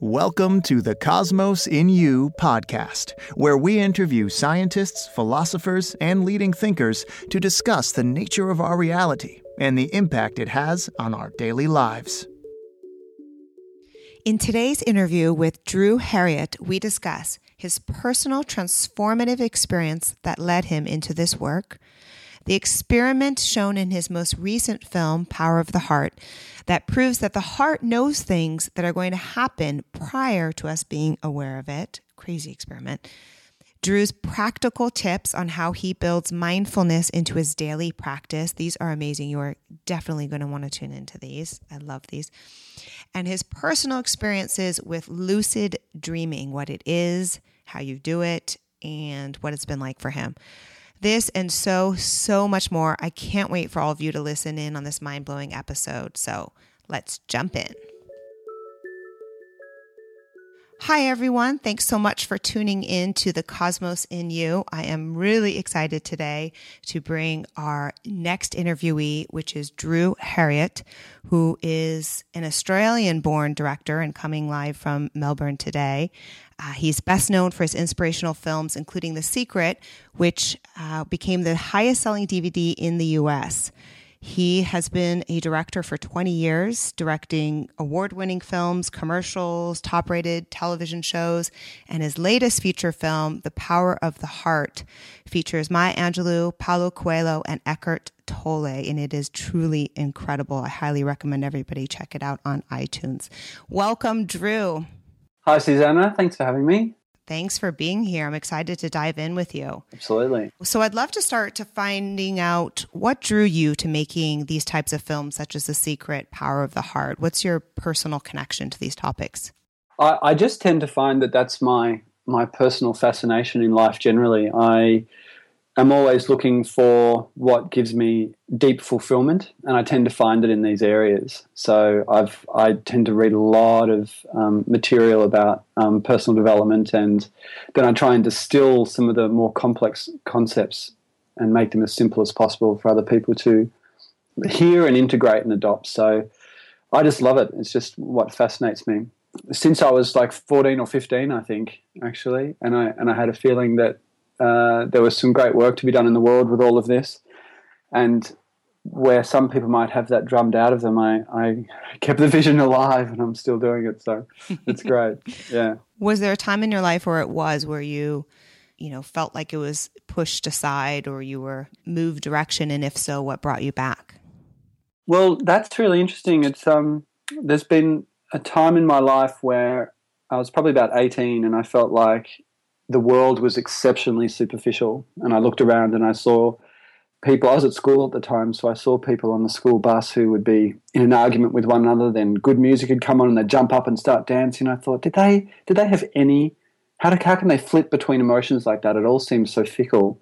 Welcome to the Cosmos in You podcast, where we interview scientists, philosophers, and leading thinkers to discuss the nature of our reality and the impact it has on our daily lives. In today's interview with Drew Harriet, we discuss his personal transformative experience that led him into this work, the experiment shown in his most recent film, Power of the Heart, that proves that the heart knows things that are going to happen prior to us being aware of it. Crazy experiment. Drew's practical tips on how he builds mindfulness into his daily practice. These are amazing. You are definitely going to want to tune into these. I love these. And his personal experiences with lucid dreaming, what it is, how you do it, and what it's been like for him. This and so much more. I can't wait for all of you to listen in on this mind-blowing episode. So let's jump in. Hi, everyone. Thanks so much for tuning in to the Cosmos in You. I am really excited today to bring our next interviewee, which is Drew Harriet, who is an Australian-born director and coming live from Melbourne today. He's best known for his inspirational films, including The Secret, which became the highest-selling DVD in the U.S. He has been a director for 20 years, directing award-winning films, commercials, top-rated television shows, and his latest feature film, The Power of the Heart, features Maya Angelou, Paulo Coelho, and Eckhart Tolle, and it is truly incredible. I highly recommend everybody check it out on iTunes. Welcome, Drew. Hi, Susanna. Thanks for having me. Thanks for being here. I'm excited to dive in with you. Absolutely. So I'd love to start to finding out what drew you to making these types of films, such as The Secret, Power of the Heart. What's your personal connection to these topics? I just tend to find that that's my personal fascination in life generally. I am always looking for what gives me deep fulfillment, and I tend to find it in these areas. So I tend to read a lot of material about personal development, and then I try and distill some of the more complex concepts and make them as simple as possible for other people to hear and integrate and adopt. So I just love it. It's just what fascinates me. Since I was like 14 or 15, I think, actually, and I had a feeling that there was some great work to be done in the world with all of this. And where some people might have that drummed out of them, I kept the vision alive, and I'm still doing it. So it's great. Yeah. Was there a time in your life where you felt like it was pushed aside, or you were moved direction? And if so, what brought you back? Well, that's really interesting. It's there's been a time in my life where I was probably about 18, and I felt like the world was exceptionally superficial. And I looked around and I saw people. I was at school at the time, so I saw people on the school bus who would be in an argument with one another, then good music would come on and they'd jump up and start dancing. I thought, did they have any – how can they flip between emotions like that? It all seems so fickle.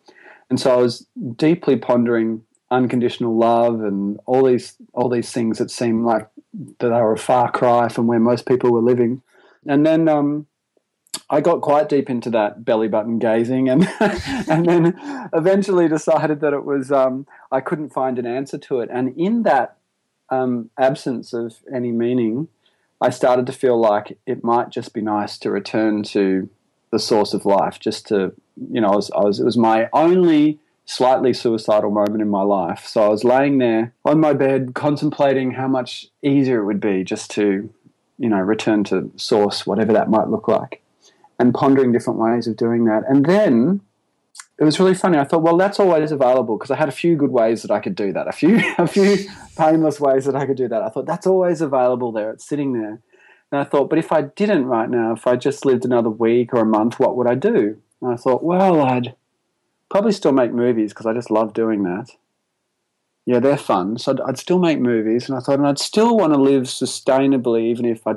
And so I was deeply pondering unconditional love and all these things that seemed like that they were a far cry from where most people were living. And then I got quite deep into that belly button gazing, and and then eventually decided that it was I couldn't find an answer to it. And in that absence of any meaning, I started to feel like it might just be nice to return to the source of life. Just to, it was my only slightly suicidal moment in my life. So I was laying there on my bed contemplating how much easier it would be just to, return to source, whatever that might look like, and pondering different ways of doing that. And then it was really funny. I thought, well, that's always available, because I had a few good ways that I could do that, a few painless ways that I could do that. I thought, that's always available there. It's sitting there. And I thought, but if I didn't right now, if I just lived another week or a month, what would I do? And I thought, well, I'd probably still make movies, because I just love doing that. Yeah, they're fun. So I'd still make movies. And I thought, and I'd still want to live sustainably, even if I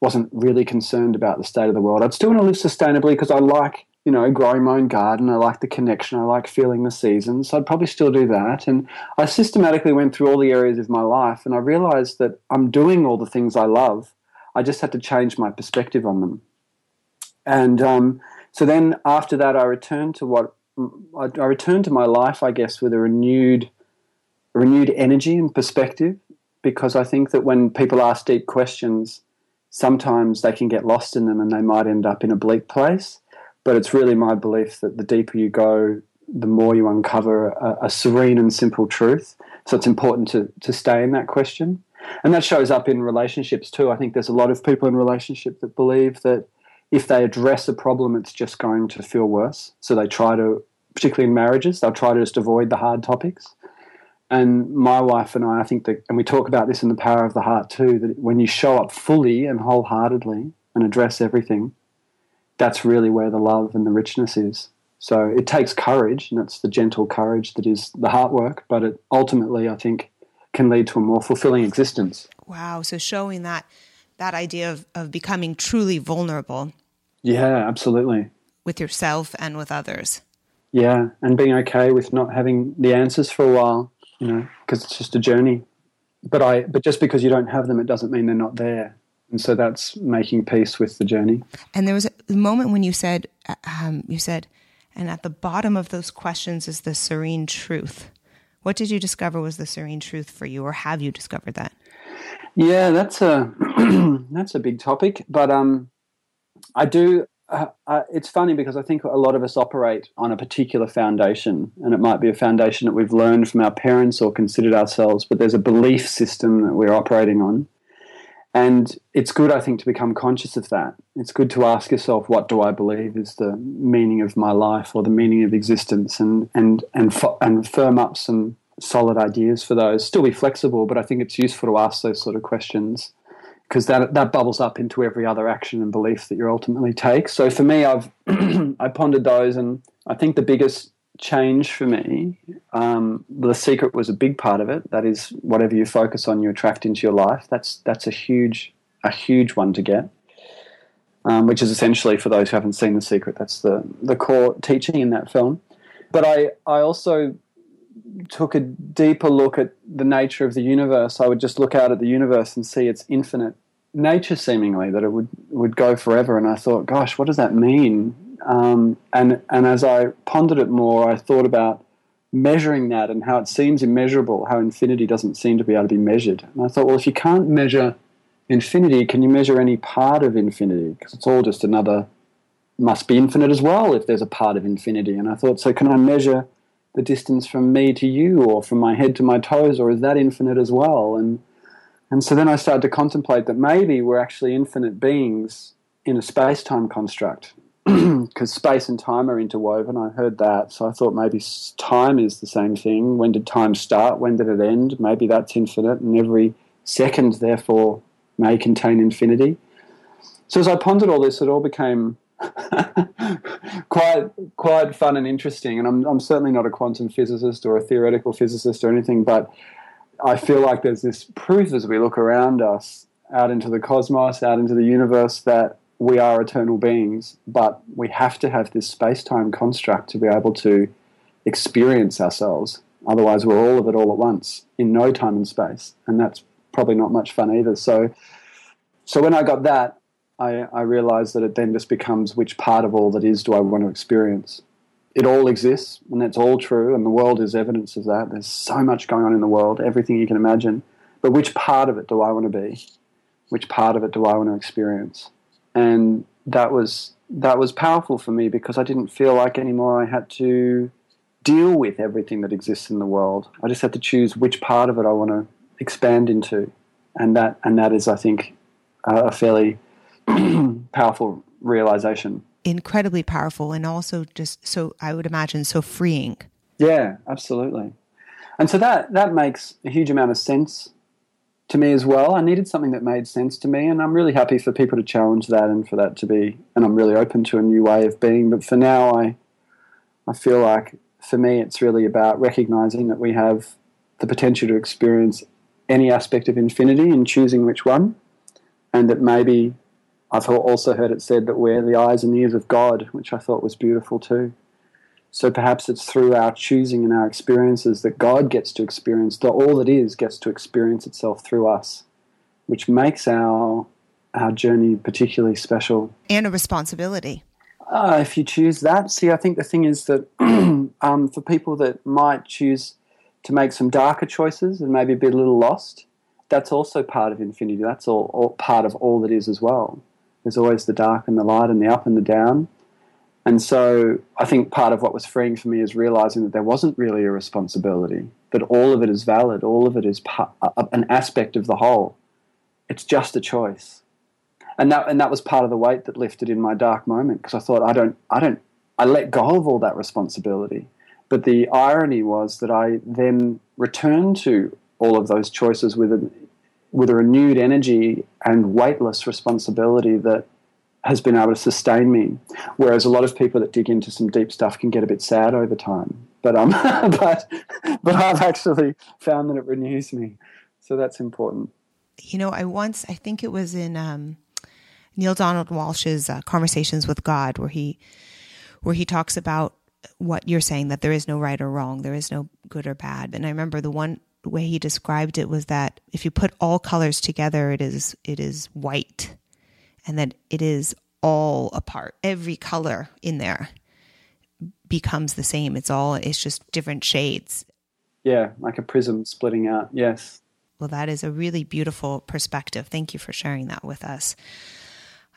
wasn't really concerned about the state of the world. I'd still want to live sustainably, because I like, growing my own garden. I like the connection. I like feeling the seasons. So I'd probably still do that. And I systematically went through all the areas of my life, and I realized that I'm doing all the things I love. I just had to change my perspective on them. And so then after that, I returned to my life, I guess, with a renewed energy and perspective, because I think that when people ask deep questions, sometimes they can get lost in them and they might end up in a bleak place. But it's really my belief that the deeper you go, the more you uncover a serene and simple truth. So it's important to stay in that question. And that shows up in relationships too. I think there's a lot of people in relationships that believe that if they address a problem, it's just going to feel worse. So they try to, particularly in marriages, they'll try to just avoid the hard topics. And my wife and I think that, and we talk about this in The Power of the Heart too, that when you show up fully and wholeheartedly and address everything, that's really where the love and the richness is. So it takes courage, and it's the gentle courage that is the heart work, but it ultimately, I think, can lead to a more fulfilling existence. Wow. So showing that idea of becoming truly vulnerable. Yeah, absolutely. With yourself and with others. Yeah, and being okay with not having the answers for a while, you know, because it's just a journey. But just because you don't have them, it doesn't mean they're not there. And so that's making peace with the journey. And there was a moment when you said, and at the bottom of those questions is the serene truth. What did you discover was the serene truth for you, or have you discovered that? Yeah, that's a that's a big topic. But I do. It's funny because I think a lot of us operate on a particular foundation, and it might be a foundation that we've learned from our parents or considered ourselves, but there's a belief system that we're operating on. And it's good, I think, to become conscious of that. It's good to ask yourself, what do I believe is the meaning of my life or the meaning of existence, and firm up some solid ideas for those. Still be flexible, but I think it's useful to ask those sort of questions because that bubbles up into every other action and belief that you ultimately take. So for me, I pondered those, and I think the biggest change for me, The Secret was a big part of it. That is, whatever you focus on, you attract into your life. That's a huge one to get, which is essentially, for those who haven't seen The Secret, that's the core teaching in that film. But I also took a deeper look at the nature of the universe. I would just look out at the universe and see its infinite nature, seemingly, that it would go forever. And I thought, gosh, what does that mean? And as I pondered it more, I thought about measuring that and how it seems immeasurable, how infinity doesn't seem to be able to be measured. And I thought, well, if you can't measure infinity, can you measure any part of infinity? Because it's all just another, must be infinite as well if there's a part of infinity. And I thought, so can I measure the distance from me to you, or from my head to my toes, or is that infinite as well? And so then I started to contemplate that maybe we're actually infinite beings in a space-time construct. Because space and time are interwoven. I heard that, so I thought maybe time is the same thing. When did time start? When did it end? Maybe that's infinite, and every second, therefore, may contain infinity. So as I pondered all this, it all became quite fun and interesting. And I'm certainly not a quantum physicist or a theoretical physicist or anything, but I feel like there's this proof as we look around us, out into the cosmos, out into the universe, that we are eternal beings, but we have to have this space-time construct to be able to experience ourselves. Otherwise, we're all of it all at once in no time and space, and that's probably not much fun either. So when I got that, I realized that it then just becomes, which part of all that is do I want to experience? It all exists, and that's all true, and the world is evidence of that. There's so much going on in the world, everything you can imagine, but which part of it do I want to be? Which part of it do I want to experience? And that was powerful for me because I didn't feel like anymore I had to deal with everything that exists in the world. I just had to choose which part of it I want to expand into, and that is, I think, a fairly powerful realization. Incredibly powerful, and also just so, I would imagine, so freeing. Yeah, absolutely. And so that makes a huge amount of sense to me as well. I needed something that made sense to me, and I'm really happy for people to challenge that and for that to be, and I'm really open to a new way of being. But for now, I feel like for me it's really about recognizing that we have the potential to experience any aspect of infinity and choosing which one, and that maybe I've also heard it said that we're the eyes and ears of God, which I thought was beautiful too. So perhaps it's through our choosing and our experiences that God gets to experience, that all that is gets to experience itself through us, which makes our journey particularly special. And a responsibility. If you choose that. See, I think the thing is that for people that might choose to make some darker choices and maybe be a little lost, that's also part of infinity. That's all part of all that is as well. There's always the dark and the light and the up and the down. And so I think part of what was freeing for me is realizing that there wasn't really a responsibility, that all of it is valid, all of it is an aspect of the whole. It's just a choice. And that was part of the weight that lifted in my dark moment, because I thought, I let go of all that responsibility. But the irony was that I then returned to all of those choices with a renewed energy and weightless responsibility that has been able to sustain me. Whereas a lot of people that dig into some deep stuff can get a bit sad over time. But I've actually found that it renews me. So that's important. You know, I think it was in Neil Donald Walsh's Conversations with God, where he talks about what you're saying, that there is no right or wrong, there is no good or bad. And I remember the one way he described it was that if you put all colors together, it is white, and that it is all a part. Every color in there becomes the same. It's just different shades. Yeah, like a prism splitting out. Yes. Well, that is a really beautiful perspective. Thank you for sharing that with us.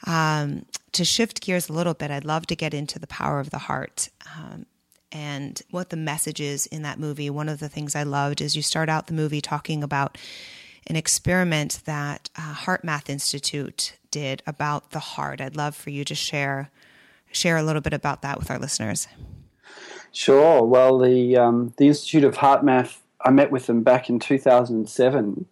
To shift gears a little bit, I'd love to get into the Power of the Heart and what the message is in that movie. One of the things I loved is you start out the movie talking about an experiment that HeartMath Institute did about the heart. I'd love for you to share a little bit about that with our listeners. Sure. Well, the Institute of HeartMath, I met with them back in 2007,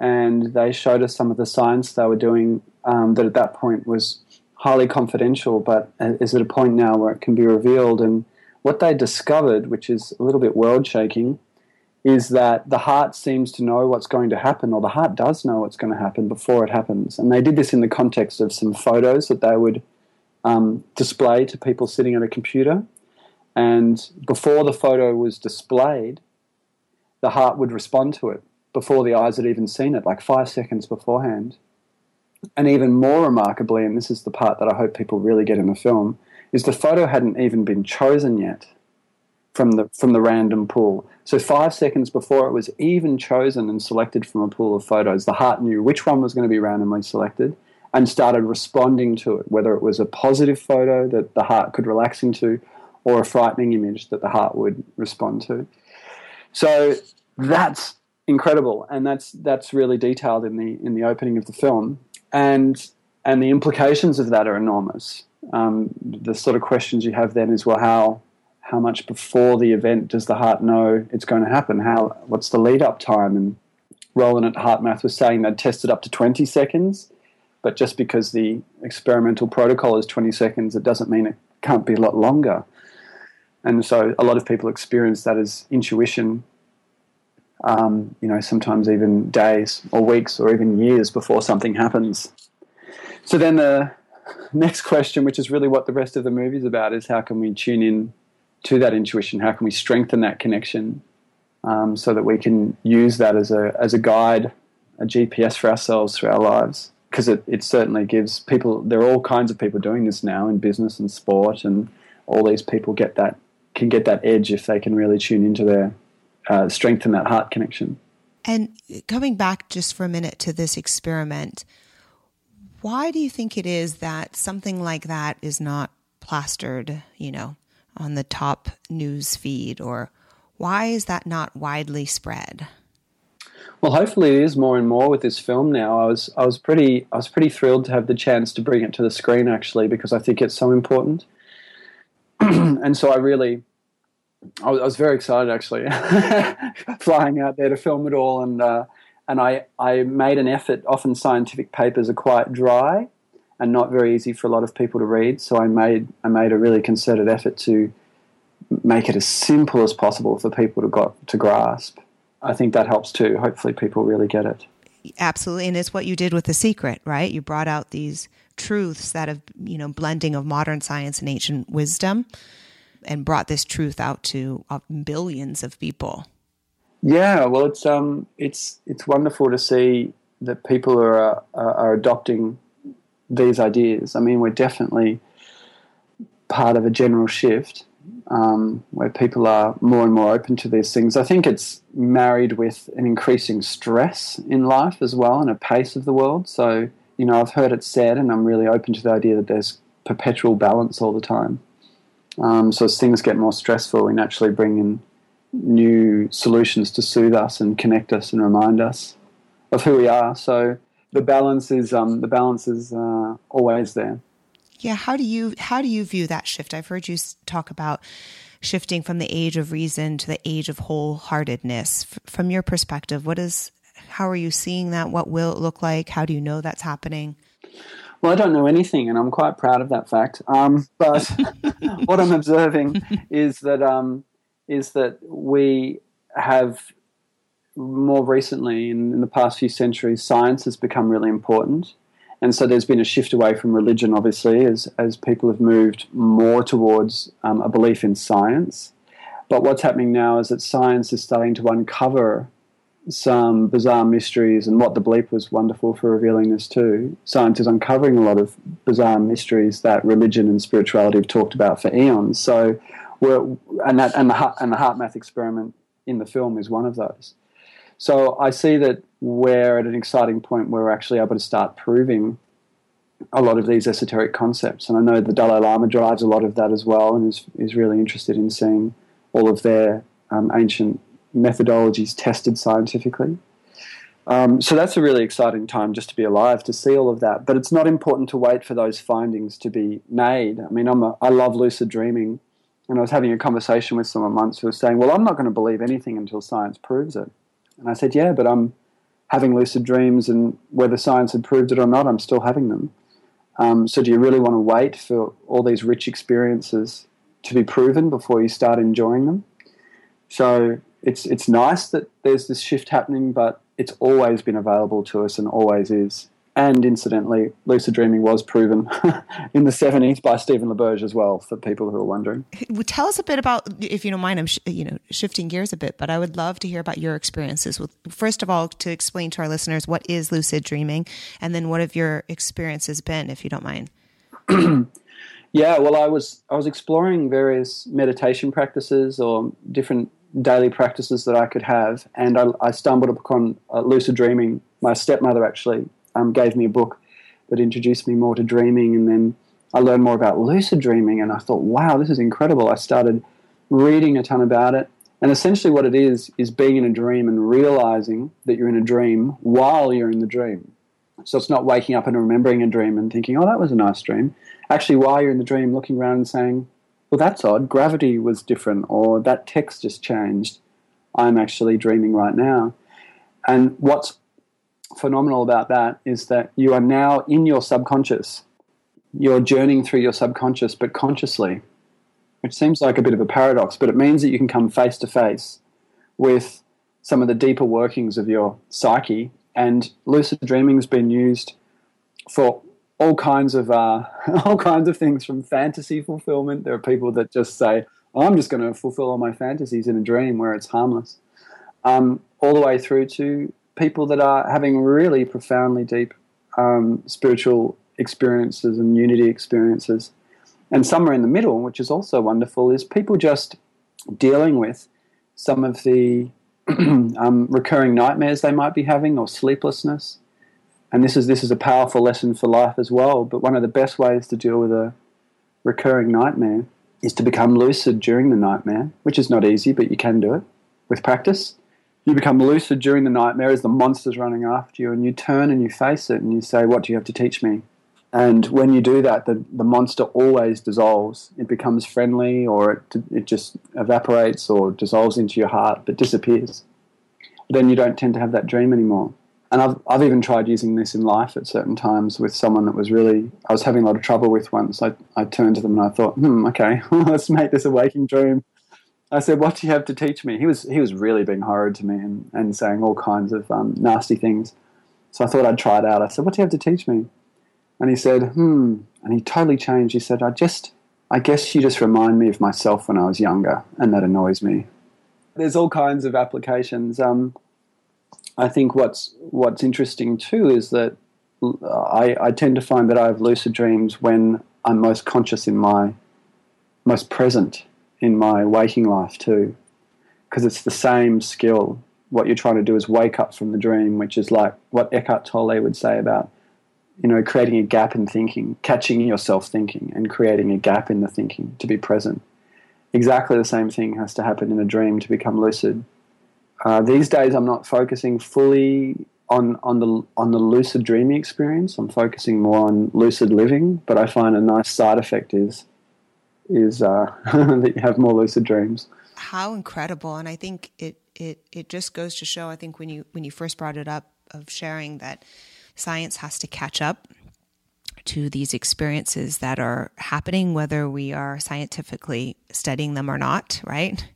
and they showed us some of the science they were doing that at that point was highly confidential, but is at a point now where it can be revealed. And what they discovered, which is a little bit world-shaking, is that the heart seems to know what's going to happen, or the heart does know what's going to happen before it happens. And they did this in the context of some photos that they would display to people sitting at a computer. And before the photo was displayed, the heart would respond to it before the eyes had even seen it, like 5 seconds beforehand. And even more remarkably, and this is the part that I hope people really get in the film, is the photo hadn't even been chosen yet from the random pool. So 5 seconds before it was even chosen and selected from a pool of photos, the heart knew which one was going to be randomly selected and started responding to it, whether it was a positive photo that the heart could relax into or a frightening image that the heart would respond to. So that's incredible, and that's really detailed in the opening of the film, and the implications of that are enormous. The sort of questions you have then is, well, how much before the event does the heart know it's going to happen? What's the lead up time? And Roland at HeartMath was saying they'd tested up to 20 seconds, but just because the experimental protocol is 20 seconds, it doesn't mean it can't be a lot longer. And so a lot of people experience that as intuition. Sometimes even days or weeks or even years before something happens. So then the next question, which is really what the rest of the movie is about, is how can we tune in to that intuition? How can we strengthen that connection so that we can use that as a guide, a GPS for ourselves through our lives? Because it certainly gives people, there are all kinds of people doing this now in business and sport, and all these people can get that edge if they can really tune into their strengthen that heart connection. And coming back just for a minute to this experiment, why do you think it is that something like that is not plastered, on the top news feed, or why is that not widely spread? Well, hopefully it is more and more with this film now. I was pretty thrilled to have the chance to bring it to the screen, actually, because I think it's so important. And so I was very excited, actually, flying out there to film it all, and I made an effort. Often scientific papers are quite dry and not very easy for a lot of people to read, so I made a really concerted effort to make it as simple as possible for people to grasp. I think that helps too. Hopefully people really get it. Absolutely, and it's what you did with The Secret, right? You brought out these truths that have, blending of modern science and ancient wisdom, and brought this truth out to billions of people. Yeah, well, it's wonderful to see that people are adopting these ideas. I mean, we're definitely part of a general shift, where people are more and more open to these things. I think it's married with an increasing stress in life as well, and a pace of the world. So, you know, I've heard it said, and I'm really open to the idea that there's perpetual balance all the time. So as things get more stressful, we naturally bring in new solutions to soothe us and connect us and remind us of who we are. So the balance is always there. Yeah, how do you view that shift? I've heard you talk about shifting from the age of reason to the age of wholeheartedness. From your perspective, how are you seeing that? What will it look like? How do you know that's happening? Well, I don't know anything, and I'm quite proud of that fact. But what I'm observing is that we have more recently, in the past few centuries, science has become really important. And so there's been a shift away from religion, obviously, as people have moved more towards a belief in science. But what's happening now is that science is starting to uncover some bizarre mysteries, and What the Bleep was wonderful for revealing this too. Science is uncovering a lot of bizarre mysteries that religion and spirituality have talked about for eons. So the HeartMath experiment in the film is one of those. So I see that we're at an exciting point where we're actually able to start proving a lot of these esoteric concepts. And I know the Dalai Lama drives a lot of that as well, and is really interested in seeing all of their ancient methodologies tested scientifically. So that's a really exciting time just to be alive, to see all of that. But it's not important to wait for those findings to be made. I mean, I love lucid dreaming. And I was having a conversation with someone once who was saying, well, I'm not going to believe anything until science proves it. And I said, yeah, but I'm having lucid dreams, and whether science had proved it or not, I'm still having them. So do you really want to wait for all these rich experiences to be proven before you start enjoying them? So it's nice that there's this shift happening, but it's always been available to us and always is. And incidentally, lucid dreaming was proven in the 70s by Stephen LaBerge as well, for people who are wondering. Tell us a bit about, if you don't mind, I'm shifting gears a bit, but I would love to hear about your experiences with, first of all, to explain to our listeners what is lucid dreaming, and then what have your experiences been, if you don't mind? Yeah, well, I was exploring various meditation practices or different daily practices that I could have, and I stumbled upon lucid dreaming. My stepmother actually gave me a book that introduced me more to dreaming, and then I learned more about lucid dreaming, and I thought, wow, this is incredible. I started reading a ton about it, and essentially what it is being in a dream and realizing that you're in a dream while you're in the dream. So it's not waking up and remembering a dream and thinking, oh, that was a nice dream. Actually, while you're in the dream, looking around and saying, well, that's odd, gravity was different, or that text just changed. I'm actually dreaming right now. And what's phenomenal about that is that you are now in your subconscious. You're journeying through your subconscious, but consciously, which seems like a bit of a paradox, but it means that you can come face to face with some of the deeper workings of your psyche. And lucid dreaming has been used for all kinds of things, from fantasy fulfillment. There are people that just say, oh, I'm just going to fulfill all my fantasies in a dream where it's harmless, all the way through to people that are having really profoundly deep spiritual experiences and unity experiences. And somewhere in the middle, which is also wonderful, is people just dealing with some of the recurring nightmares they might be having, or sleeplessness. And this is a powerful lesson for life as well, but one of the best ways to deal with a recurring nightmare is to become lucid during the nightmare, which is not easy, but you can do it with practice. You become lucid during the nightmare as the monster's running after you, and you turn and you face it and you say, what do you have to teach me? And when you do that, the monster always dissolves. It becomes friendly, or it just evaporates or dissolves into your heart, but disappears. Then you don't tend to have that dream anymore. And I've even tried using this in life at certain times with someone that I was having a lot of trouble with once. I turned to them and I thought, okay, let's make this a waking dream. I said, what do you have to teach me? He was really being horrid to me and saying all kinds of nasty things. So I thought I'd try it out. I said, what do you have to teach me? And he said, And he totally changed. He said, I guess you just remind me of myself when I was younger, and that annoys me. There's all kinds of applications. I think what's interesting too is that I tend to find that I have lucid dreams when I'm most conscious, most present in my waking life too, because it's the same skill. What you're trying to do is wake up from the dream, which is like what Eckhart Tolle would say about, you know, creating a gap in thinking, catching yourself thinking and creating a gap in the thinking to be present. Exactly the same thing has to happen in a dream to become lucid. These days I'm not focusing fully on the lucid dreaming experience. I'm focusing more on lucid living, but I find a nice side effect is that you have more lucid dreams. How incredible. And I think it just goes to show, I think when you first brought it up, of sharing that science has to catch up to these experiences that are happening, whether we are scientifically studying them or not, right?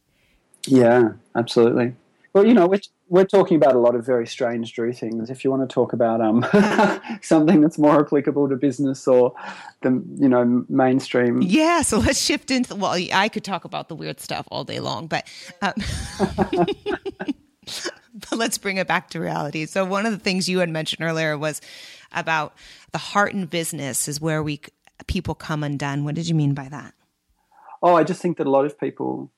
Yeah, absolutely. Well, you know, we're talking about a lot of very strange Drew things. If you want to talk about something that's more applicable to business or the, you know, mainstream. Yeah, so let's shift into, well, I could talk about the weird stuff all day long, but but let's bring it back to reality. So one of the things you had mentioned earlier was about the heart in business is where people come undone. What did you mean by that? Oh, I just think that a lot of people,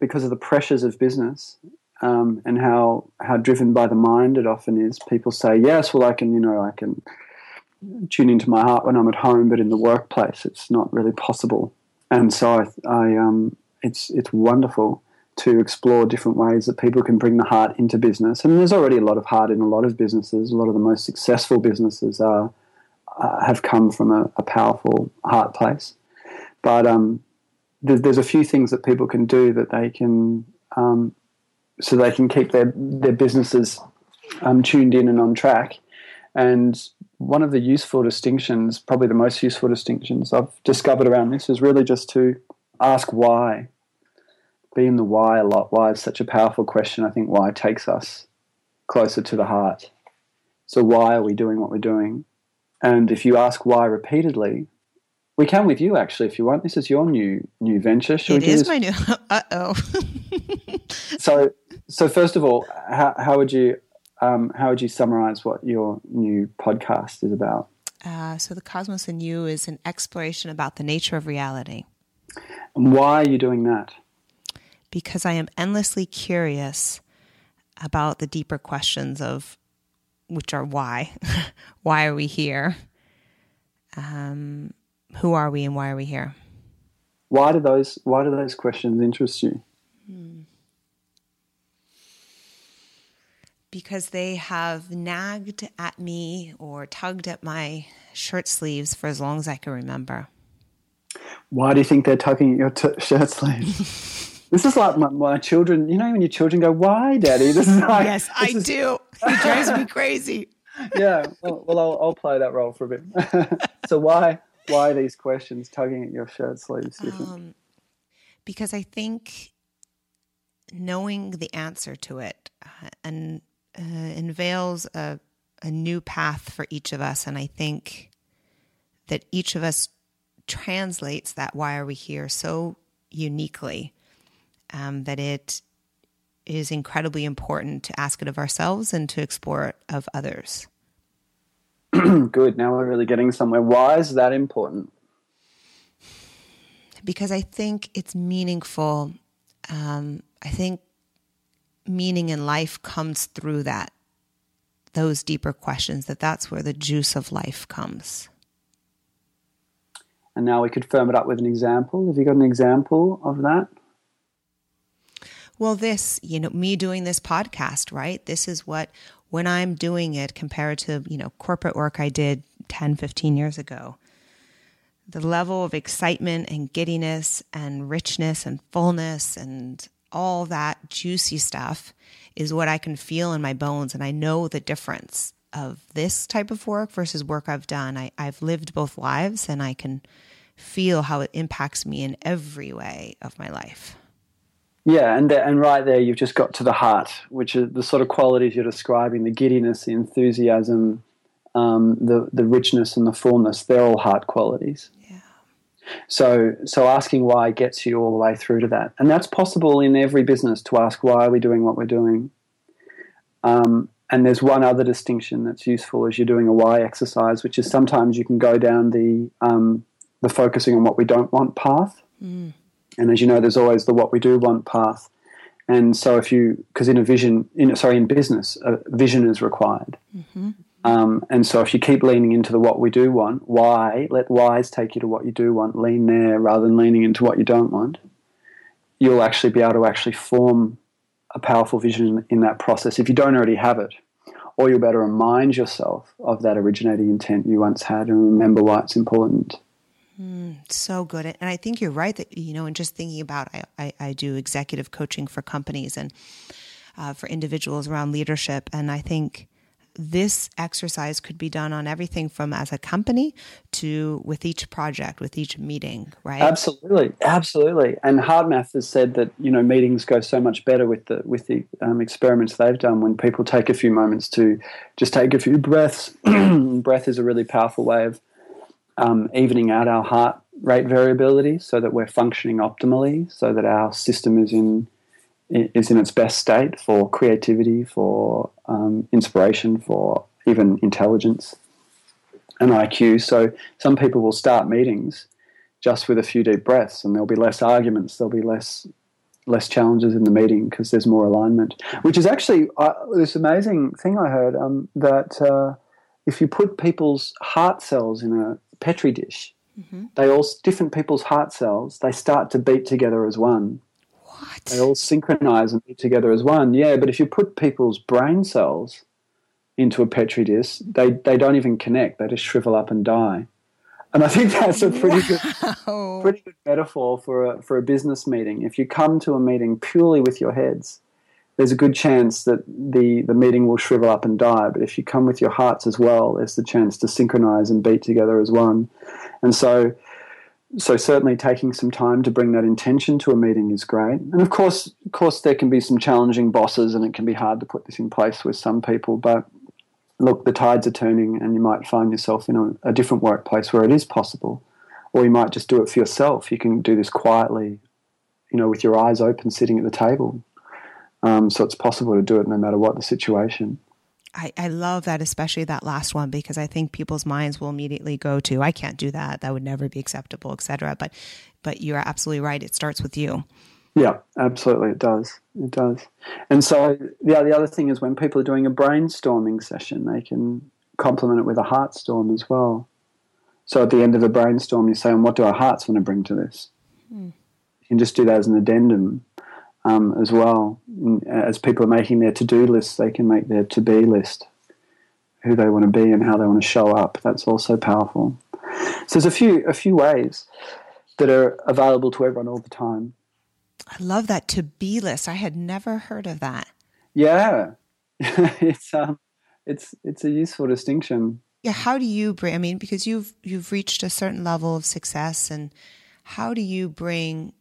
because of the pressures of business, and how driven by the mind it often is, people say, yes, well, I can tune into my heart when I'm at home, but in the workplace, it's not really possible. And so I it's wonderful to explore different ways that people can bring the heart into business. And there's already a lot of heart in a lot of businesses. A lot of the most successful businesses have come from a powerful heart place. But there's a few things that people can do that they can. So they can keep their businesses tuned in and on track. And one of the useful distinctions, probably the most useful distinctions I've discovered around this, is really just to ask why. Be in the why a lot. Why is such a powerful question. I think why takes us closer to the heart. So why are we doing what we're doing? And if you ask why repeatedly, we can with you, actually, if you want. This is your new venture. It is my new. Uh-oh. So first of all, how would you summarize what your new podcast is about? So the Cosmos in You is an exploration about the nature of reality. And why are you doing that? Because I am endlessly curious about the deeper questions of, which are why, why are we here? Who are we and why are we here? Why do those questions interest you? Because they have nagged at me or tugged at my shirt sleeves for as long as I can remember. Why do you think they're tugging at your shirt sleeves? This is like my children. You know when your children go, "Why, Daddy?" This is like, yes, I do. It drives me crazy. Yeah. Well, I'll play that role for a bit. So why are these questions tugging at your shirt sleeves? Do you think? Because I think knowing the answer to it and unveils a new path for each of us. And I think that each of us translates that why are we here so uniquely that it is incredibly important to ask it of ourselves and to explore it of others. Good. Now we're really getting somewhere. Why is that important? Because I think it's meaningful. I think meaning in life comes through that, those deeper questions, that's where the juice of life comes. And now we could firm it up with an example. Have you got an example of that? Well, this, you know, me doing this podcast, right? This is what, when I'm doing it compared to, you know, corporate work I did 10, 15 years ago, the level of excitement and giddiness and richness and fullness and all that juicy stuff is what I can feel in my bones. And I know the difference of this type of work versus work I've done. I've lived both lives and I can feel how it impacts me in every way of my life. Yeah, and right there you've just got to the heart, which are the sort of qualities you're describing, the giddiness, the enthusiasm, the richness and the fullness, they're all heart qualities. Yeah. So asking why gets you all the way through to that. And that's possible in every business, to ask why are we doing what we're doing. And there's one other distinction that's useful as you're doing a why exercise, which is sometimes you can go down the focusing on what we don't want path. Mm. And as you know, there's always the what we do want path. And so if you, because in business, vision is required. Mm-hmm. And so if you keep leaning into the what we do want, why, let whys take you to what you do want, lean there rather than leaning into what you don't want, you'll actually be able to actually form a powerful vision in that process if you don't already have it, or you'll better remind yourself of that originating intent you once had and remember why it's important. So good. And I think you're right that, you know, and just thinking about, I do executive coaching for companies and for individuals around leadership. And I think this exercise could be done on everything from as a company to with each project, with each meeting, right? Absolutely. Absolutely. And HeartMath has said that, you know, meetings go so much better with the experiments they've done when people take a few moments to just take a few breaths. Breath is a really powerful way of evening out our heart rate variability so that we're functioning optimally, so that our system is in its best state for creativity, for inspiration, for even intelligence and IQ. So some people will start meetings just with a few deep breaths, and there'll be less arguments, there'll be less challenges in the meeting because there's more alignment, which is actually this amazing thing I heard that if you put people's heart cells in a Petri dish, mm-hmm. Different people's heart cells, they start to beat together as one. What? They all synchronize and beat together as one. Yeah, but if you put people's brain cells into a Petri dish, they don't even connect. They just shrivel up and die. And I think that's a pretty good metaphor for a business meeting. If you come to a meeting purely with your heads, there's a good chance that the meeting will shrivel up and die. But if you come with your hearts as well, there's the chance to synchronize and beat together as one. And so certainly taking some time to bring that intention to a meeting is great. And of course, there can be some challenging bosses and it can be hard to put this in place with some people. But look, the tides are turning and you might find yourself in a different workplace where it is possible, or you might just do it for yourself. You can do this quietly, you know, with your eyes open, sitting at the table. So it's possible to do it no matter what the situation. I love that, especially that last one, because I think people's minds will immediately go to, I can't do that. That would never be acceptable, et cetera. But you're absolutely right. It starts with you. Yeah, absolutely. It does. It does. And so the other thing is when people are doing a brainstorming session, they can complement it with a heartstorm as well. So at the end of a brainstorm, you say, and what do our hearts want to bring to this? Mm. You can just do that as an addendum. As well, as people are making their to-do lists, they can make their to-be list, who they want to be and how they want to show up. That's also powerful. So there's a few ways that are available to everyone all the time. I love that to-be list. I had never heard of that. Yeah, it's a useful distinction. Yeah, how do you bring? I mean, because you've reached a certain level of success, and how do you bring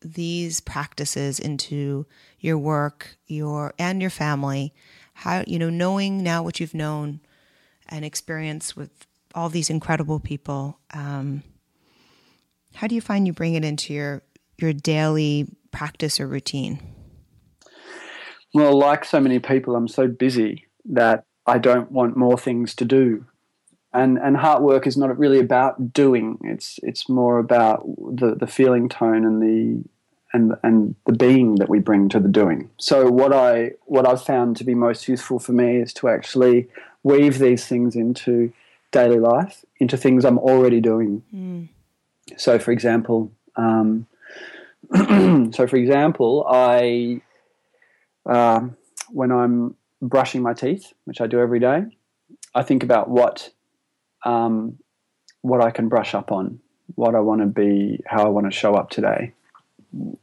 these practices into your work, and your family? How, you know, knowing now what you've known and experienced with all these incredible people, how do you find you bring it into your daily practice or routine? Well, like so many people, I'm so busy that I don't want more things to do. And heart work is not really about doing. It's more about the feeling tone and the being that we bring to the doing. So what I've found to be most useful for me is to actually weave these things into daily life, into things I'm already doing. Mm. So for example, I when I'm brushing my teeth, which I do every day, I think about what I can brush up on, what I want to be, how I want to show up today,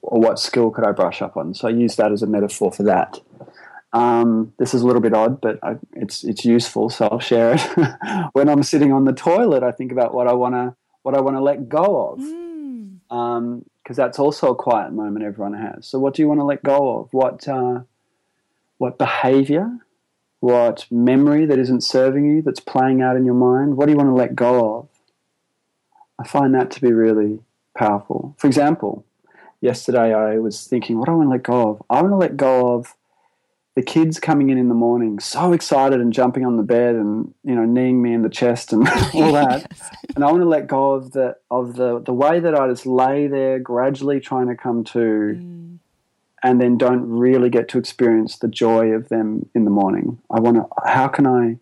or what skill could I brush up on. So I use that as a metaphor for that. This is a little bit odd, but it's useful, so I'll share it. When I'm sitting on the toilet, I think about what I want to let go of, because that's also a quiet moment everyone has. So what do you want to let go of? What behavior? What memory that isn't serving you, that's playing out in your mind? What do you want to let go of? I find that to be really powerful. For example, yesterday I was thinking, what do I want to let go of? I want to let go of the kids coming in the morning so excited and jumping on the bed and, you know, kneeing me in the chest and all that. Yes. And I want to let go of the way that I just lay there gradually trying to come to and then don't really get to experience the joy of them in the morning. I want to – how can I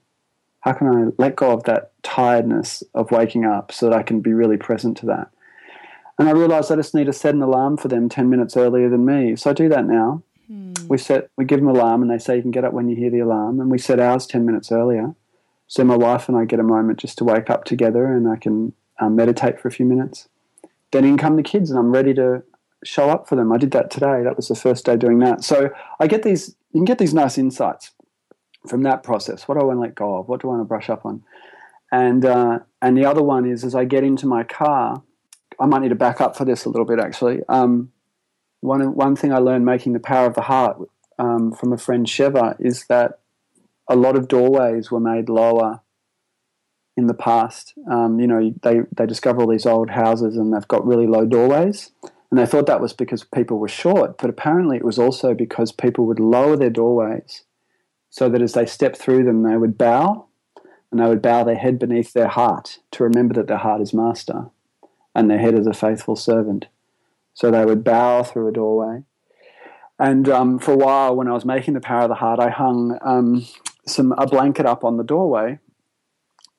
let go of that tiredness of waking up so that I can be really present to that? And I realised I just need to set an alarm for them 10 minutes earlier than me. So I do that now. We give them an alarm and they say you can get up when you hear the alarm, and we set ours 10 minutes earlier. So my wife and I get a moment just to wake up together, and I can meditate for a few minutes. Then in come the kids and I'm ready to show up for them. I did that today. That was the first day doing that. So I get these, you can get these nice insights from that process. What do I want to let go of? What do I want to brush up on? And the other one is as I get into my car, I might need to back up for this a little bit actually. One thing I learned making The Power of the Heart from a friend Sheva is that a lot of doorways were made lower in the past. You know, they discover all these old houses and they've got really low doorways, and they thought that was because people were short, but apparently it was also because people would lower their doorways so that as they stepped through them they would bow, and they would bow their head beneath their heart to remember that their heart is master and their head is a faithful servant. So they would bow through a doorway. And for a while when I was making The Power of the Heart, I hung a blanket up on the doorway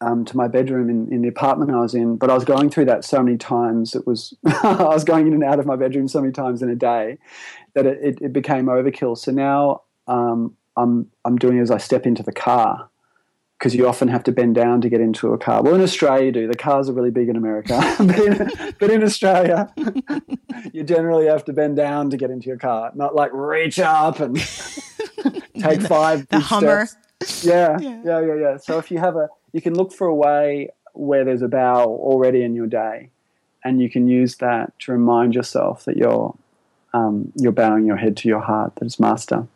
to my bedroom in the apartment I was in. But I was going through that so many times. I was going in and out of my bedroom so many times in a day that it became overkill. So now I'm doing it as I step into the car, because you often have to bend down to get into a car. Well, in Australia you do. The cars are really big in America. but in Australia you generally have to bend down to get into your car, not like reach up and take five big Hummer steps. Yeah. So if you have you can look for a way where there's a bow already in your day, and you can use that to remind yourself that you're bowing your head to your heart, that it's master.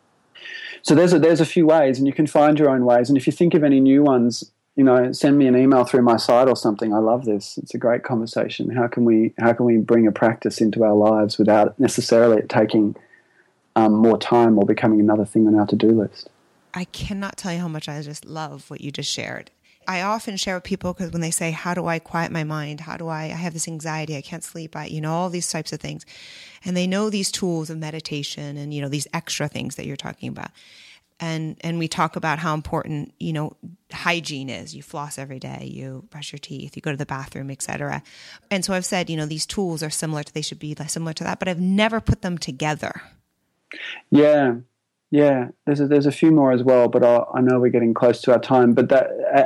So there's a few ways, and you can find your own ways. And if you think of any new ones, you know, send me an email through my site or something. I love this. It's a great conversation. How can we bring a practice into our lives without necessarily it taking more time or becoming another thing on our to-do list? I cannot tell you how much I just love what you just shared. I often share with people because when they say, how do I quiet my mind? How do I have this anxiety, I can't sleep, all these types of things. And they know these tools of meditation and, you know, these extra things that you're talking about. And we talk about how important, you know, hygiene is. You floss every day, you brush your teeth, you go to the bathroom, etc. And so I've said, you know, these tools are similar to, they should be similar to that, but I've never put them together. Yeah. Yeah, there's a few more as well, but I know we're getting close to our time. But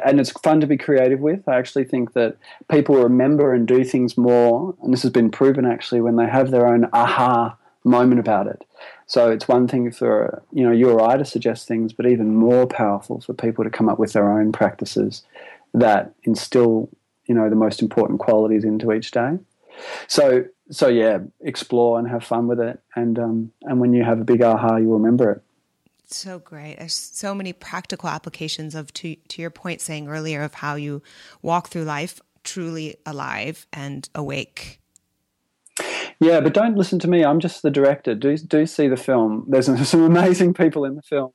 and it's fun to be creative with. I actually think that people remember and do things more, and this has been proven actually, when they have their own aha moment about it. So it's one thing for, you know, you or I to suggest things, but even more powerful for people to come up with their own practices that instill, you know, the most important qualities into each day. So yeah, explore and have fun with it, and when you have a big aha, you'll remember it. So great. There's so many practical applications of, to your point saying earlier, of how you walk through life truly alive and awake. Yeah, but don't listen to me. I'm just the director. Do see the film. There's some amazing people in the film.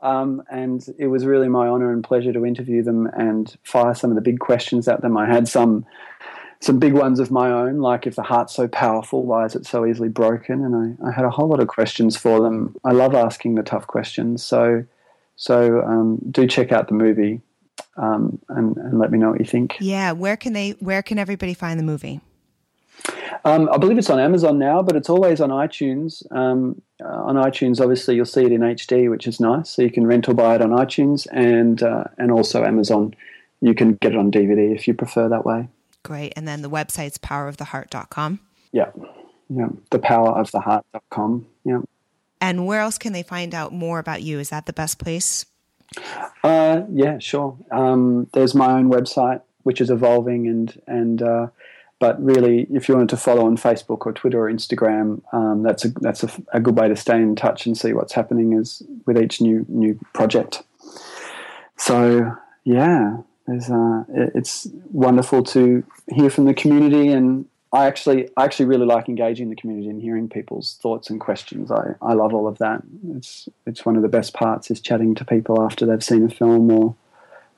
And it was really my honor and pleasure to interview them and fire some of the big questions at them. I had some big ones of my own, like if the heart's so powerful, why is it so easily broken? And I had a whole lot of questions for them. I love asking the tough questions. So do check out the movie and let me know what you think. Yeah, where can everybody find the movie? I believe it's on Amazon now, but it's always on iTunes. On iTunes, obviously, you'll see it in HD, which is nice. So you can rent or buy it on iTunes and also Amazon. You can get it on DVD if you prefer that way. Great. And then the website's poweroftheheart.com. Yeah. Yeah. Thepoweroftheheart.com. Yeah. And where else can they find out more about you? Is that the best place? Yeah, sure. There's my own website, which is evolving but really if you wanted to follow on Facebook or Twitter or Instagram, that's a good way to stay in touch and see what's happening is with each new project. So yeah. It's wonderful to hear from the community, and I actually really like engaging the community and hearing people's thoughts and questions. I love all of that. It's one of the best parts is chatting to people after they've seen a film or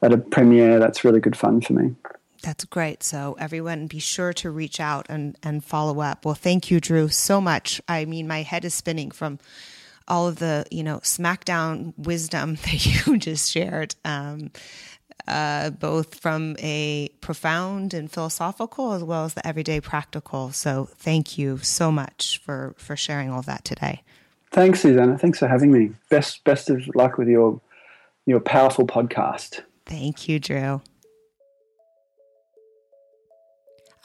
at a premiere. That's really good fun for me. That's great. So everyone, be sure to reach out and follow up. Well, thank you, Drew, so much. I mean, my head is spinning from all of the, smackdown wisdom that you just shared. Both from a profound and philosophical as well as the everyday practical. So thank you so much for sharing all that today. Thanks, Susanna. Thanks for having me. Best of luck with your powerful podcast. Thank you, Drew.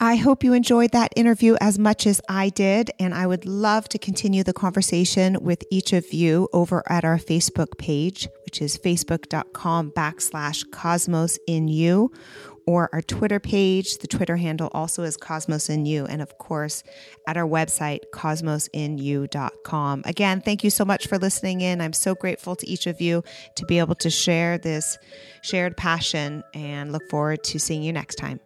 I hope you enjoyed that interview as much as I did, and I would love to continue the conversation with each of you over at our Facebook page, which is facebook.com/Cosmos in You, or our Twitter page. The Twitter handle also is Cosmos in You, and of course, at our website, cosmosinu.com. Again, thank you so much for listening in. I'm so grateful to each of you to be able to share this shared passion, and look forward to seeing you next time.